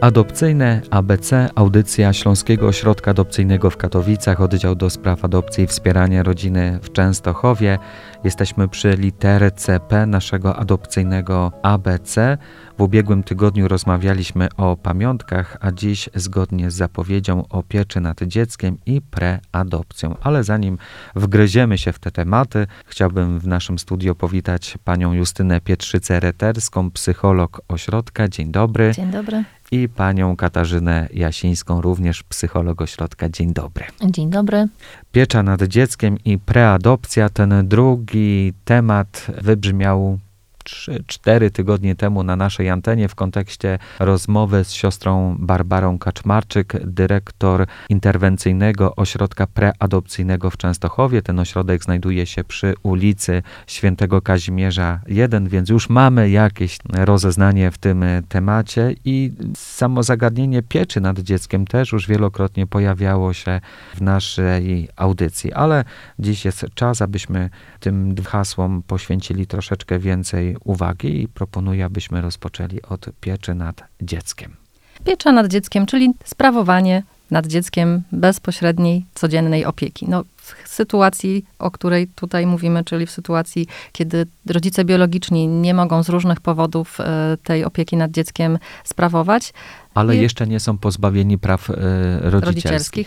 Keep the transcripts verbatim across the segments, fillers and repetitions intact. Adopcyjne A B C, audycja Śląskiego Ośrodka Adopcyjnego w Katowicach, oddział do spraw adopcji i wspierania rodziny w Częstochowie. Jesteśmy przy literce P naszego adopcyjnego A B C. W ubiegłym tygodniu rozmawialiśmy o pamiątkach, a dziś zgodnie z zapowiedzią o pieczy nad dzieckiem i preadopcją. Ale zanim wgryziemy się w te tematy, chciałbym w naszym studio powitać panią Justynę Pietrzyckę-Reterską, psycholog ośrodka. Dzień dobry. Dzień dobry. I panią Katarzynę Jasińską, również psycholog ośrodka. Dzień dobry. Dzień dobry. Piecza nad dzieckiem i preadopcja. Ten drugi temat wybrzmiał trzy cztery tygodnie temu na naszej antenie w kontekście rozmowy z siostrą Barbarą Kaczmarczyk, dyrektor interwencyjnego ośrodka preadopcyjnego w Częstochowie. Ten ośrodek znajduje się przy ulicy Świętego Kazimierza jeden, więc już mamy jakieś rozeznanie w tym temacie i samo zagadnienie pieczy nad dzieckiem też już wielokrotnie pojawiało się w naszej audycji, ale dziś jest czas, abyśmy tym hasłom poświęcili troszeczkę więcej uwagi i proponuję, abyśmy rozpoczęli od pieczy nad dzieckiem. Piecza nad dzieckiem, czyli sprawowanie nad dzieckiem bezpośredniej, codziennej opieki. No, w sytuacji, o której tutaj mówimy, czyli w sytuacji, kiedy rodzice biologiczni nie mogą z różnych powodów tej opieki nad dzieckiem sprawować. Ale I jeszcze nie są pozbawieni praw rodzicielskich.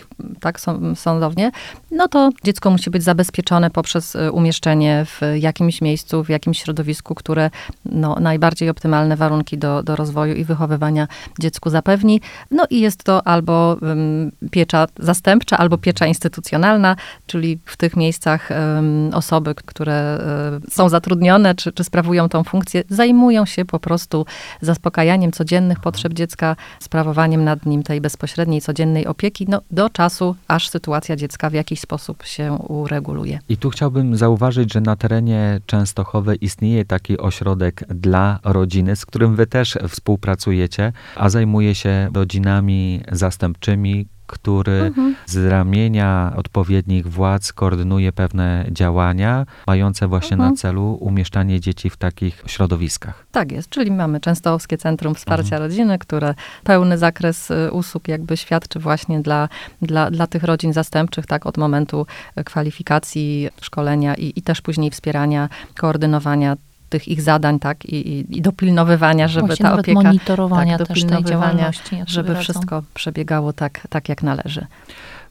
rodzicielskich. Tak, są sądownie. No to dziecko musi być zabezpieczone poprzez umieszczenie w jakimś miejscu, w jakimś środowisku, które no, najbardziej optymalne warunki do, do rozwoju i wychowywania dziecku zapewni. No i jest to albo um, piecza zastępcza, albo piecza instytucjonalna, czyli w tych miejscach um, osoby, które um, są zatrudnione, czy, czy sprawują tą funkcję, zajmują się po prostu zaspokajaniem codziennych potrzeb dziecka, sprawowaniem nad nim tej bezpośredniej, codziennej opieki, no, do czasu, aż sytuacja dziecka w jakiś sposób się ureguluje. I tu chciałbym zauważyć, że na terenie Częstochowy istnieje taki ośrodek dla rodziny, z którym wy też współpracujecie, a zajmuje się rodzinami zastępczymi, który mhm. z ramienia odpowiednich władz koordynuje pewne działania mające właśnie mhm. na celu umieszczanie dzieci w takich środowiskach. Tak jest, czyli mamy Częstochowskie Centrum Wsparcia mhm. Rodziny, które pełny zakres usług jakby świadczy właśnie dla, dla, dla tych rodzin zastępczych, tak, od momentu kwalifikacji, szkolenia i, i też później wspierania, koordynowania tych ich zadań, tak, i, i dopilnowywania, żeby Właśnie ta opieka, monitorowania tak, też tej działalności, żeby wszystko przebiegało tak, tak jak należy.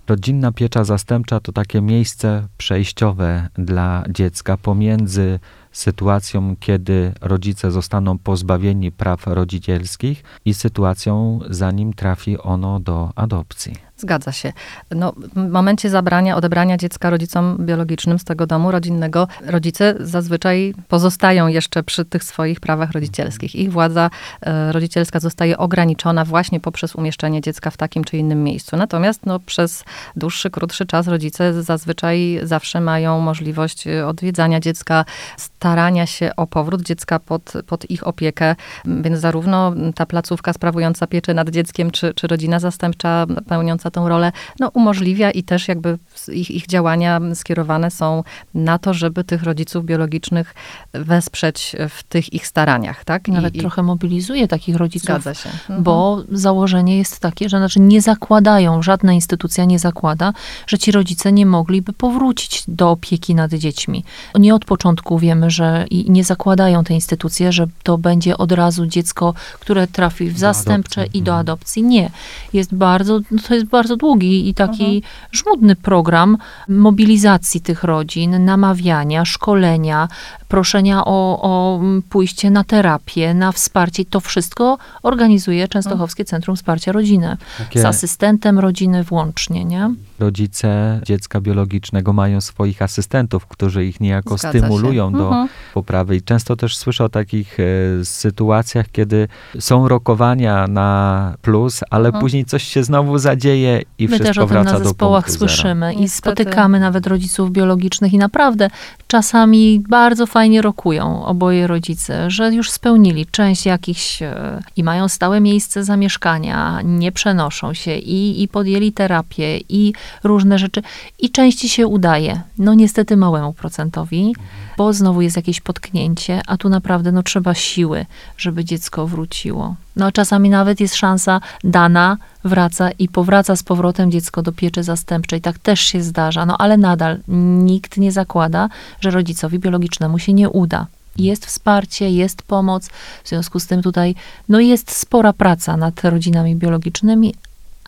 Rodzinna piecza zastępcza to takie miejsce przejściowe dla dziecka pomiędzy sytuacją, kiedy rodzice zostaną pozbawieni praw rodzicielskich i sytuacją, zanim trafi ono do adopcji. Zgadza się. No, w momencie zabrania, odebrania dziecka rodzicom biologicznym z tego domu rodzinnego, rodzice zazwyczaj pozostają jeszcze przy tych swoich prawach rodzicielskich. Ich władza e, rodzicielska zostaje ograniczona właśnie poprzez umieszczenie dziecka w takim czy innym miejscu. Natomiast no, przez dłuższy, krótszy czas rodzice zazwyczaj zawsze mają możliwość odwiedzania dziecka, starania się o powrót dziecka pod, pod ich opiekę, więc zarówno ta placówka sprawująca pieczę nad dzieckiem, czy, czy rodzina zastępcza pełniąca tą rolę, no, umożliwia i też jakby ich, ich działania skierowane są na to, żeby tych rodziców biologicznych wesprzeć w tych ich staraniach, tak? I, Nawet i... trochę mobilizuje takich rodziców, mhm. bo założenie jest takie, że znaczy nie zakładają, żadna instytucja nie zakłada, że ci rodzice nie mogliby powrócić do opieki nad dziećmi. Nie od początku wiemy, że i nie zakładają te instytucje, że to będzie od razu dziecko, które trafi w zastępcze i do adopcji. Nie. Jest bardzo, no to jest bardzo długi i taki mhm. żmudny program mobilizacji tych rodzin, namawiania, szkolenia, proszenia o, o pójście na terapię, na wsparcie. To wszystko organizuje Częstochowskie Centrum Wsparcia Rodziny. Takie... Z asystentem rodziny włącznie, nie? Rodzice dziecka biologicznego mają swoich asystentów, którzy ich niejako Zgadza stymulują się. do mhm. poprawy. I często też słyszę o takich e, sytuacjach, kiedy są rokowania na plus, ale mhm. później coś się znowu zadzieje i My wszystko wraca do punktu zera. My też o tym na zespołach słyszymy zera. i Niestety. spotykamy nawet rodziców biologicznych i naprawdę czasami bardzo fajnie rokują oboje rodzice, że już spełnili część jakichś e, i mają stałe miejsce zamieszkania, nie przenoszą się i, i podjęli terapię i różne rzeczy i części się udaje. No niestety małemu procentowi, bo znowu jest jakieś potknięcie, a tu naprawdę no, trzeba siły, żeby dziecko wróciło. No czasami nawet jest szansa dana, wraca i powraca z powrotem dziecko do pieczy zastępczej. Tak też się zdarza, no ale nadal nikt nie zakłada, że rodzicowi biologicznemu się nie uda. Jest wsparcie, jest pomoc, w związku z tym tutaj no jest spora praca nad rodzinami biologicznymi,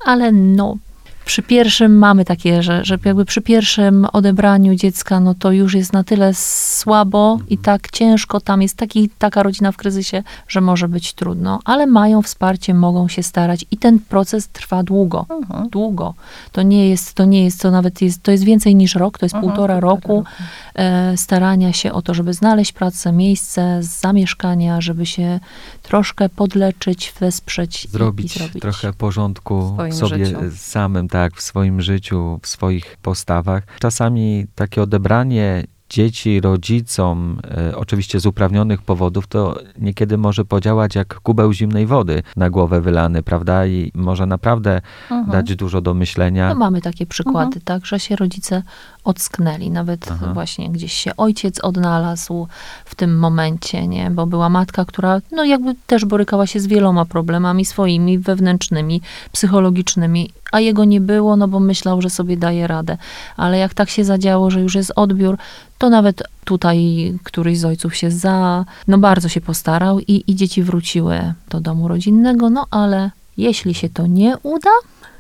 ale no przy pierwszym mamy takie, że, że jakby przy pierwszym odebraniu dziecka, no to już jest na tyle słabo i tak ciężko, tam jest taki, taka rodzina w kryzysie, że może być trudno, ale mają wsparcie, mogą się starać i ten proces trwa długo, mhm. długo. To nie jest, to nie jest, to nawet jest, to jest więcej niż rok, to jest mhm, półtora roku, roku. E, starania się o to, żeby znaleźć pracę, miejsce, zamieszkania, żeby się troszkę podleczyć, wesprzeć. Zrobić, i, i zrobić. trochę porządku w sobie życiu. samym. Tak, w swoim życiu, w swoich postawach. Czasami takie odebranie dzieci rodzicom, y, oczywiście z uprawnionych powodów, to niekiedy może podziałać jak kubeł zimnej wody na głowę wylany, prawda? I może naprawdę mhm. dać dużo do myślenia. No mamy takie przykłady, mhm. tak, że się rodzice ocknęli. Nawet Aha. właśnie gdzieś się ojciec odnalazł w tym momencie, nie? Bo była matka, która no jakby też borykała się z wieloma problemami swoimi, wewnętrznymi, psychologicznymi, a jego nie było, no bo myślał, że sobie daje radę. Ale jak tak się zadziało, że już jest odbiór, to nawet tutaj któryś z ojców się za... no bardzo się postarał i, i dzieci wróciły do domu rodzinnego, no ale jeśli się to nie uda,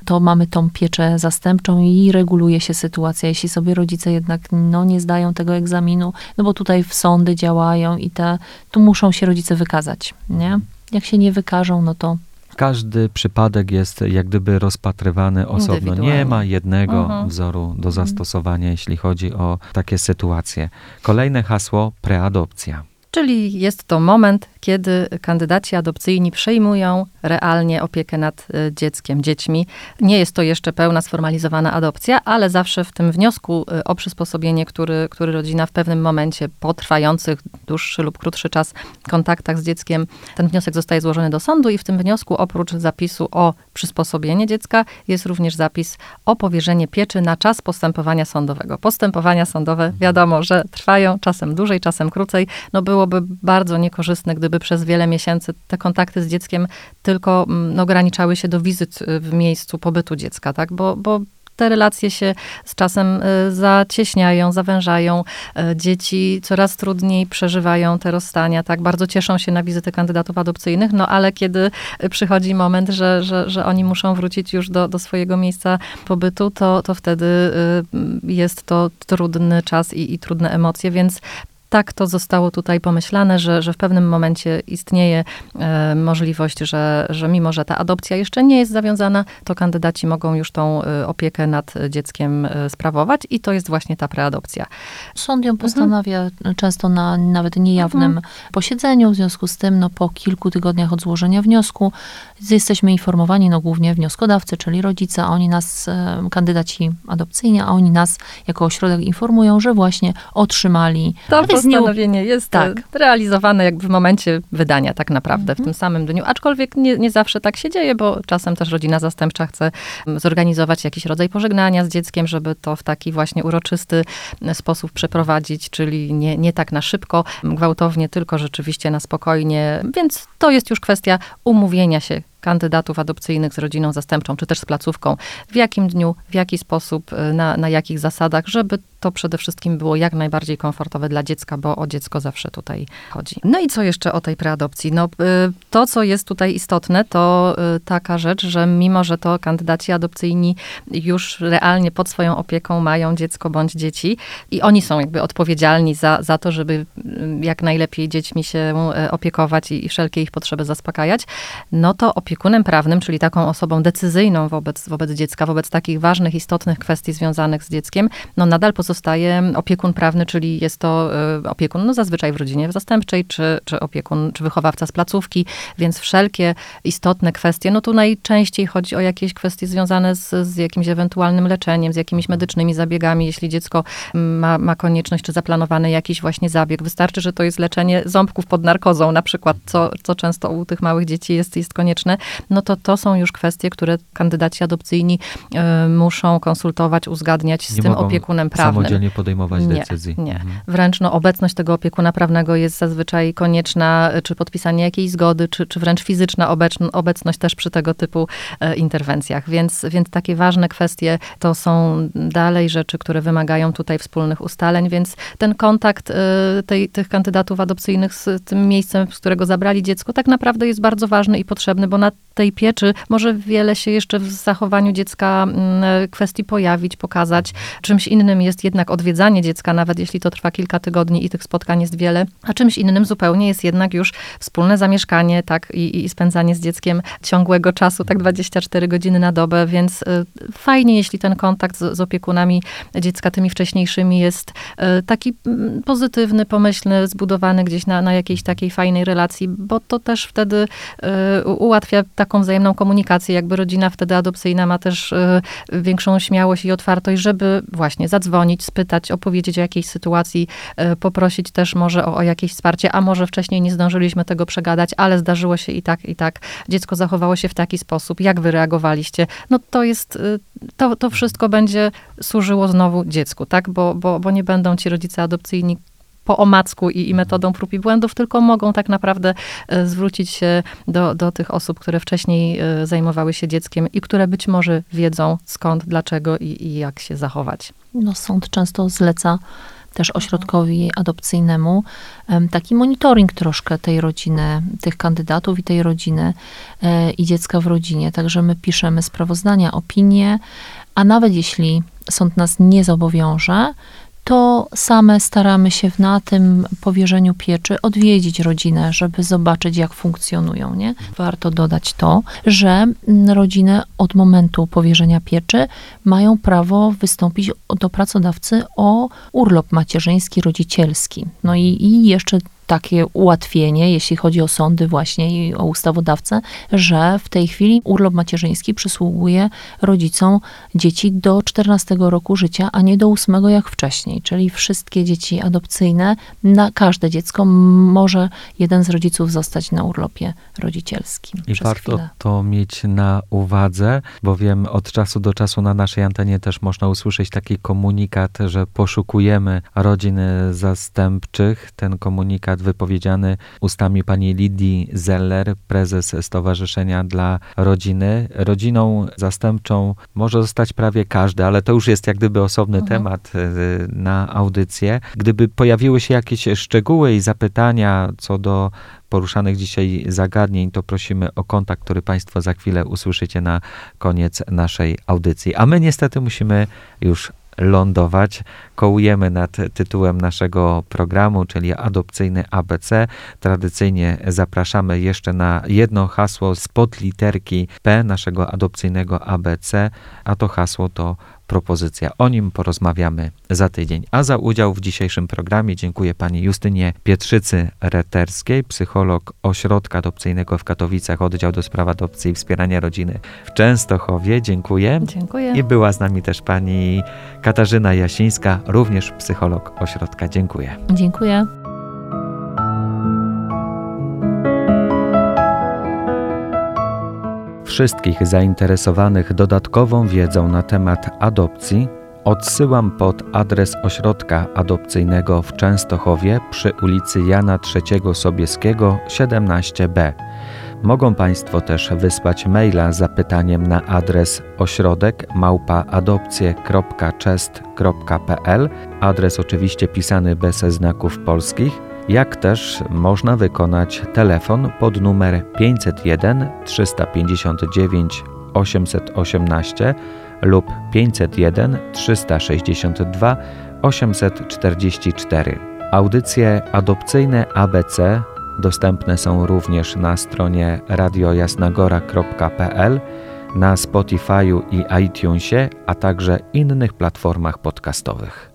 to mamy tą pieczę zastępczą i reguluje się sytuacja. Jeśli sobie rodzice jednak no, nie zdają tego egzaminu, no bo tutaj w sądy działają i te, tu muszą się rodzice wykazać, nie? Jak się nie wykażą, no to... Każdy przypadek jest jak gdyby rozpatrywany osobno. Nie ma jednego mhm. wzoru do zastosowania, jeśli chodzi o takie sytuacje. Kolejne hasło, preadopcja. Czyli jest to moment, kiedy kandydaci adopcyjni przejmują realnie opiekę nad dzieckiem, dziećmi. Nie jest to jeszcze pełna, sformalizowana adopcja, ale zawsze w tym wniosku o przysposobienie, który, który rodzina w pewnym momencie po trwających dłuższy lub krótszy czas kontaktach z dzieckiem, ten wniosek zostaje złożony do sądu i w tym wniosku oprócz zapisu o przysposobienie dziecka jest również zapis o powierzenie pieczy na czas postępowania sądowego. Postępowania sądowe wiadomo, że trwają czasem dłużej, czasem krócej. No byłoby bardzo niekorzystne, gdyby przez wiele miesięcy te kontakty z dzieckiem tylko no, ograniczały się do wizyt w miejscu pobytu dziecka, tak? Bo, bo te relacje się z czasem zacieśniają, zawężają. Dzieci coraz trudniej przeżywają te rozstania, tak? Bardzo cieszą się na wizyty kandydatów adopcyjnych, no ale kiedy przychodzi moment, że, że, że oni muszą wrócić już do, do swojego miejsca pobytu, to, to wtedy jest to trudny czas i, i trudne emocje, więc tak to zostało tutaj pomyślane, że, że w pewnym momencie istnieje e, możliwość, że, że mimo, że ta adopcja jeszcze nie jest zawiązana, to kandydaci mogą już tą e, opiekę nad dzieckiem e, sprawować i to jest właśnie ta preadopcja. Sąd ją postanawia mhm. często na nawet niejawnym mhm. posiedzeniu, w związku z tym no, po kilku tygodniach od złożenia wniosku jesteśmy informowani, no głównie wnioskodawcy, czyli rodzice, a oni nas, e, kandydaci adopcyjni, a oni nas jako ośrodek informują, że właśnie otrzymali... To postanowienie jest tak. realizowane jakby w momencie wydania tak naprawdę, mm-hmm. w tym samym dniu. Aczkolwiek nie, nie zawsze tak się dzieje, bo czasem też rodzina zastępcza chce zorganizować jakiś rodzaj pożegnania z dzieckiem, żeby to w taki właśnie uroczysty sposób przeprowadzić, czyli nie, nie tak na szybko, gwałtownie, tylko rzeczywiście na spokojnie. Więc to jest już kwestia umówienia się kandydatów adopcyjnych z rodziną zastępczą, czy też z placówką, w jakim dniu, w jaki sposób, na, na jakich zasadach, żeby to przede wszystkim było jak najbardziej komfortowe dla dziecka, bo o dziecko zawsze tutaj chodzi. No i co jeszcze o tej preadopcji? No, to, co jest tutaj istotne, to taka rzecz, że mimo, że to kandydaci adopcyjni już realnie pod swoją opieką mają dziecko bądź dzieci i oni są jakby odpowiedzialni za, za to, żeby jak najlepiej dziećmi się opiekować i, i wszelkie ich potrzeby zaspokajać, no to opiekować opiekunem prawnym, czyli taką osobą decyzyjną wobec, wobec dziecka, wobec takich ważnych, istotnych kwestii związanych z dzieckiem, no nadal pozostaje opiekun prawny, czyli jest to opiekun, no zazwyczaj w rodzinie zastępczej, czy, czy opiekun, czy wychowawca z placówki, więc wszelkie istotne kwestie, no tu najczęściej chodzi o jakieś kwestie związane z, z jakimś ewentualnym leczeniem, z jakimiś medycznymi zabiegami, jeśli dziecko ma, ma konieczność, czy zaplanowany jakiś właśnie zabieg. Wystarczy, że to jest leczenie ząbków pod narkozą na przykład, co, co często u tych małych dzieci jest, jest konieczne. no to to są już kwestie, które kandydaci adopcyjni y, muszą konsultować, uzgadniać z nie tym opiekunem prawnym. Samodzielnie podejmować nie, decyzji. Nie, mhm. Wręcz no, obecność tego opiekuna prawnego jest zazwyczaj konieczna, czy podpisanie jakiejś zgody, czy, czy wręcz fizyczna obecność też przy tego typu e, interwencjach. Więc, więc takie ważne kwestie to są dalej rzeczy, które wymagają tutaj wspólnych ustaleń, więc ten kontakt y, tej, tych kandydatów adopcyjnych z tym miejscem, z którego zabrali dziecko, tak naprawdę jest bardzo ważny i potrzebny, bo na tej pieczy może wiele się jeszcze w zachowaniu dziecka y, kwestii pojawić, pokazać. Czymś innym jest jednak odwiedzanie dziecka, nawet jeśli to trwa kilka tygodni i tych spotkań jest wiele, a czymś innym zupełnie jest jednak już wspólne zamieszkanie, tak, i, i spędzanie z dzieckiem ciągłego czasu, tak dwadzieścia cztery godziny na dobę, więc y, fajnie, jeśli ten kontakt z, z opiekunami dziecka, tymi wcześniejszymi, jest y, taki pozytywny, pomyślny, zbudowany gdzieś na, na jakiejś takiej fajnej relacji, bo to też wtedy y, ułatwia taką wzajemną komunikację, jakby rodzina wtedy adopcyjna ma też y, większą śmiałość i otwartość, żeby właśnie zadzwonić, spytać, opowiedzieć o jakiejś sytuacji, y, poprosić też może o, o jakieś wsparcie, a może wcześniej nie zdążyliśmy tego przegadać, ale zdarzyło się i tak, i tak. Dziecko zachowało się w taki sposób, jak wy reagowaliście. No to jest, y, to, to wszystko będzie służyło znowu dziecku, tak? Bo, bo, bo nie będą ci rodzice adopcyjni po omacku i, i metodą prób i błędów, tylko mogą tak naprawdę y, zwrócić się do, do tych osób, które wcześniej y, zajmowały się dzieckiem i które być może wiedzą skąd, dlaczego i, i jak się zachować. No, sąd często zleca też ośrodkowi adopcyjnemu taki monitoring troszkę tej rodziny, tych kandydatów i tej rodziny i dziecka w rodzinie. Także my piszemy sprawozdania, opinie, a nawet jeśli sąd nas nie zobowiąże, to same staramy się na tym powierzeniu pieczy odwiedzić rodzinę, żeby zobaczyć, jak funkcjonują, nie? Warto dodać to, że rodziny od momentu powierzenia pieczy mają prawo wystąpić do pracodawcy o urlop macierzyński, rodzicielski. No i, i jeszcze takie ułatwienie, jeśli chodzi o sądy właśnie i o ustawodawcę, że w tej chwili urlop macierzyński przysługuje rodzicom dzieci do czternastego roku życia, a nie do ósmego jak wcześniej. Czyli wszystkie dzieci adopcyjne, na każde dziecko może jeden z rodziców zostać na urlopie rodzicielskim. I warto chwilę. to mieć na uwadze, bowiem od czasu do czasu na naszej antenie też można usłyszeć taki komunikat, że poszukujemy rodzin zastępczych. Ten komunikat wypowiedziany ustami pani Lidii Zeller, prezes Stowarzyszenia dla Rodziny. Rodziną zastępczą może zostać prawie każdy, ale to już jest jak gdyby osobny mhm. temat na audycję. Gdyby pojawiły się jakieś szczegóły i zapytania co do poruszanych dzisiaj zagadnień, to prosimy o kontakt, który Państwo za chwilę usłyszycie na koniec naszej audycji. A my niestety musimy już lądować. Kołujemy nad tytułem naszego programu, czyli Adopcyjne A B C. Tradycyjnie zapraszamy jeszcze na jedno hasło spod literki P naszego adopcyjnego A B C, a to hasło to propozycja. O nim porozmawiamy za tydzień. A za udział w dzisiejszym programie dziękuję pani Justynie Pietrzycy-Reterskiej, psycholog Ośrodka Adopcyjnego w Katowicach, Oddział do Spraw Adopcji i Wspierania Rodziny w Częstochowie. Dziękuję. Dziękuję. I była z nami też pani Katarzyna Jasińska, również psycholog Ośrodka. Dziękuję. Dziękuję. Wszystkich zainteresowanych dodatkową wiedzą na temat adopcji odsyłam pod adres Ośrodka Adopcyjnego w Częstochowie przy ulicy Jana trzeciego Sobieskiego siedemnaście B. Mogą Państwo też wysłać maila z zapytaniem na adres ośrodek małpa adopcje kropka czest kropka pe el, adres oczywiście pisany bez znaków polskich, jak też można wykonać telefon pod numer pięćset jeden trzysta pięćdziesiąt dziewięć osiemset osiemnaście lub pięćset jeden trzysta sześćdziesiąt dwa osiemset czterdzieści cztery. Audycje Adopcyjne A B C dostępne są również na stronie radio jasnagora kropka pe el, na Spotify'u i iTunesie, a także innych platformach podcastowych.